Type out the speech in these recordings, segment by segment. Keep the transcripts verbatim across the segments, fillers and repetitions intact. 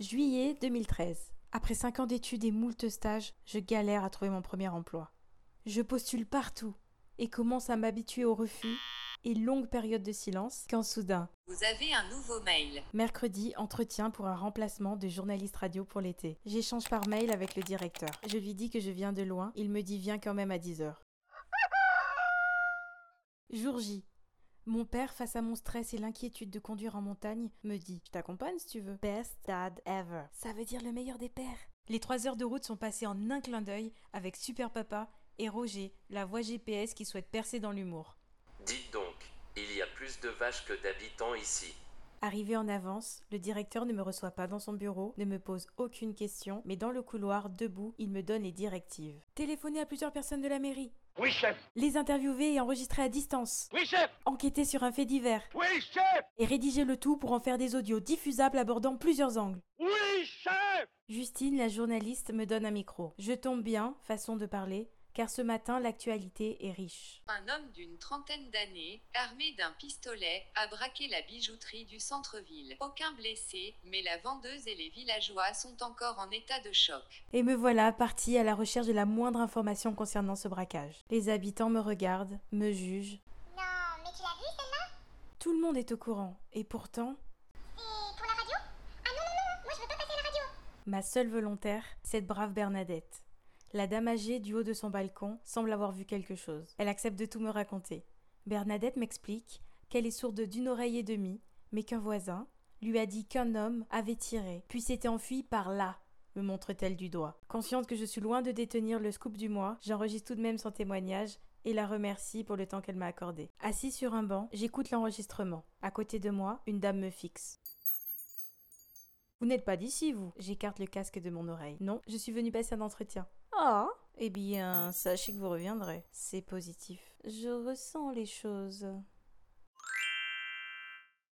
Juillet deux mille treize. Après cinq ans d'études et moult stages, je galère à trouver mon premier emploi. Je postule partout et commence à m'habituer au refus et longue période de silence quand soudain, vous avez un nouveau mail. Mercredi, entretien pour un remplacement de journaliste radio pour l'été. J'échange par mail avec le directeur. Je lui dis que je viens de loin, il me dit viens quand même à dix heures. Jour J. Mon père, face à mon stress et l'inquiétude de conduire en montagne, me dit « Je t'accompagne si tu veux. » Best dad ever. Ça veut dire le meilleur des pères. Les trois heures de route sont passées en un clin d'œil avec Super Papa et Roger, la voix G P S qui souhaite percer dans l'humour. « Dites donc, il y a plus de vaches que d'habitants ici. » Arrivé en avance, le directeur ne me reçoit pas dans son bureau, ne me pose aucune question, mais dans le couloir, debout, il me donne les directives. « Téléphonez à plusieurs personnes de la mairie. » Oui, chef. Les interviewer et enregistrer à distance. Oui, chef. Enquêter sur un fait divers. Oui, chef. Et rédiger le tout pour en faire des audios diffusables abordant plusieurs angles. Oui, chef. Justine, la journaliste, me donne un micro. Je tombe bien, façon de parler, car ce matin, l'actualité est riche. Un homme d'une trentaine d'années, armé d'un pistolet, a braqué la bijouterie du centre-ville. Aucun blessé, mais la vendeuse et les villageois sont encore en état de choc. Et me voilà partie à la recherche de la moindre information concernant ce braquage. Les habitants me regardent, me jugent. Non, mais tu l'as vu celle-là ? Tout le monde est au courant, et pourtant... C'est pour la radio ? Ah non, non, non, moi je veux pas passer à la radio. Ma seule volontaire, cette brave Bernadette. La dame âgée du haut de son balcon semble avoir vu quelque chose. Elle accepte de tout me raconter. Bernadette m'explique qu'elle est sourde d'une oreille et demie, mais qu'un voisin lui a dit qu'un homme avait tiré, puis s'était enfui par là, me montre-t-elle du doigt. Consciente que je suis loin de détenir le scoop du mois, j'enregistre tout de même son témoignage et la remercie pour le temps qu'elle m'a accordé. Assis sur un banc, j'écoute l'enregistrement. À côté de moi, une dame me fixe. « Vous n'êtes pas d'ici, vous ?» J'écarte le casque de mon oreille. « Non, je suis venue passer un entretien. » « Ah, eh bien, sachez que vous reviendrez. » C'est positif. Je ressens les choses.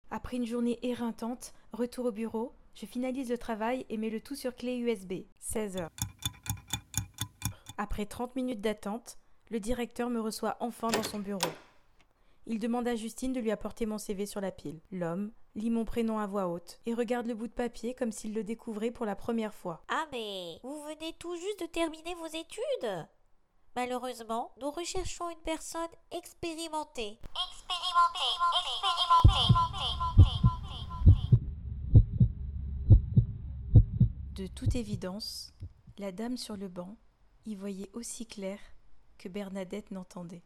Après une journée éreintante, retour au bureau, je finalise le travail et mets le tout sur clé U S B. seize heures. Après trente minutes d'attente, le directeur me reçoit enfin dans son bureau. Il demande à Justine de lui apporter mon C V sur la pile. L'homme lit mon prénom à voix haute et regarde le bout de papier comme s'il le découvrait pour la première fois. « Ah mais, vous venez tout juste de terminer vos études !»« Malheureusement, nous recherchons une personne expérimentée. » »« Expérimentée, expérimentée, expérimentée !» De toute évidence, la dame sur le banc y voyait aussi clair que Bernadette n'entendait.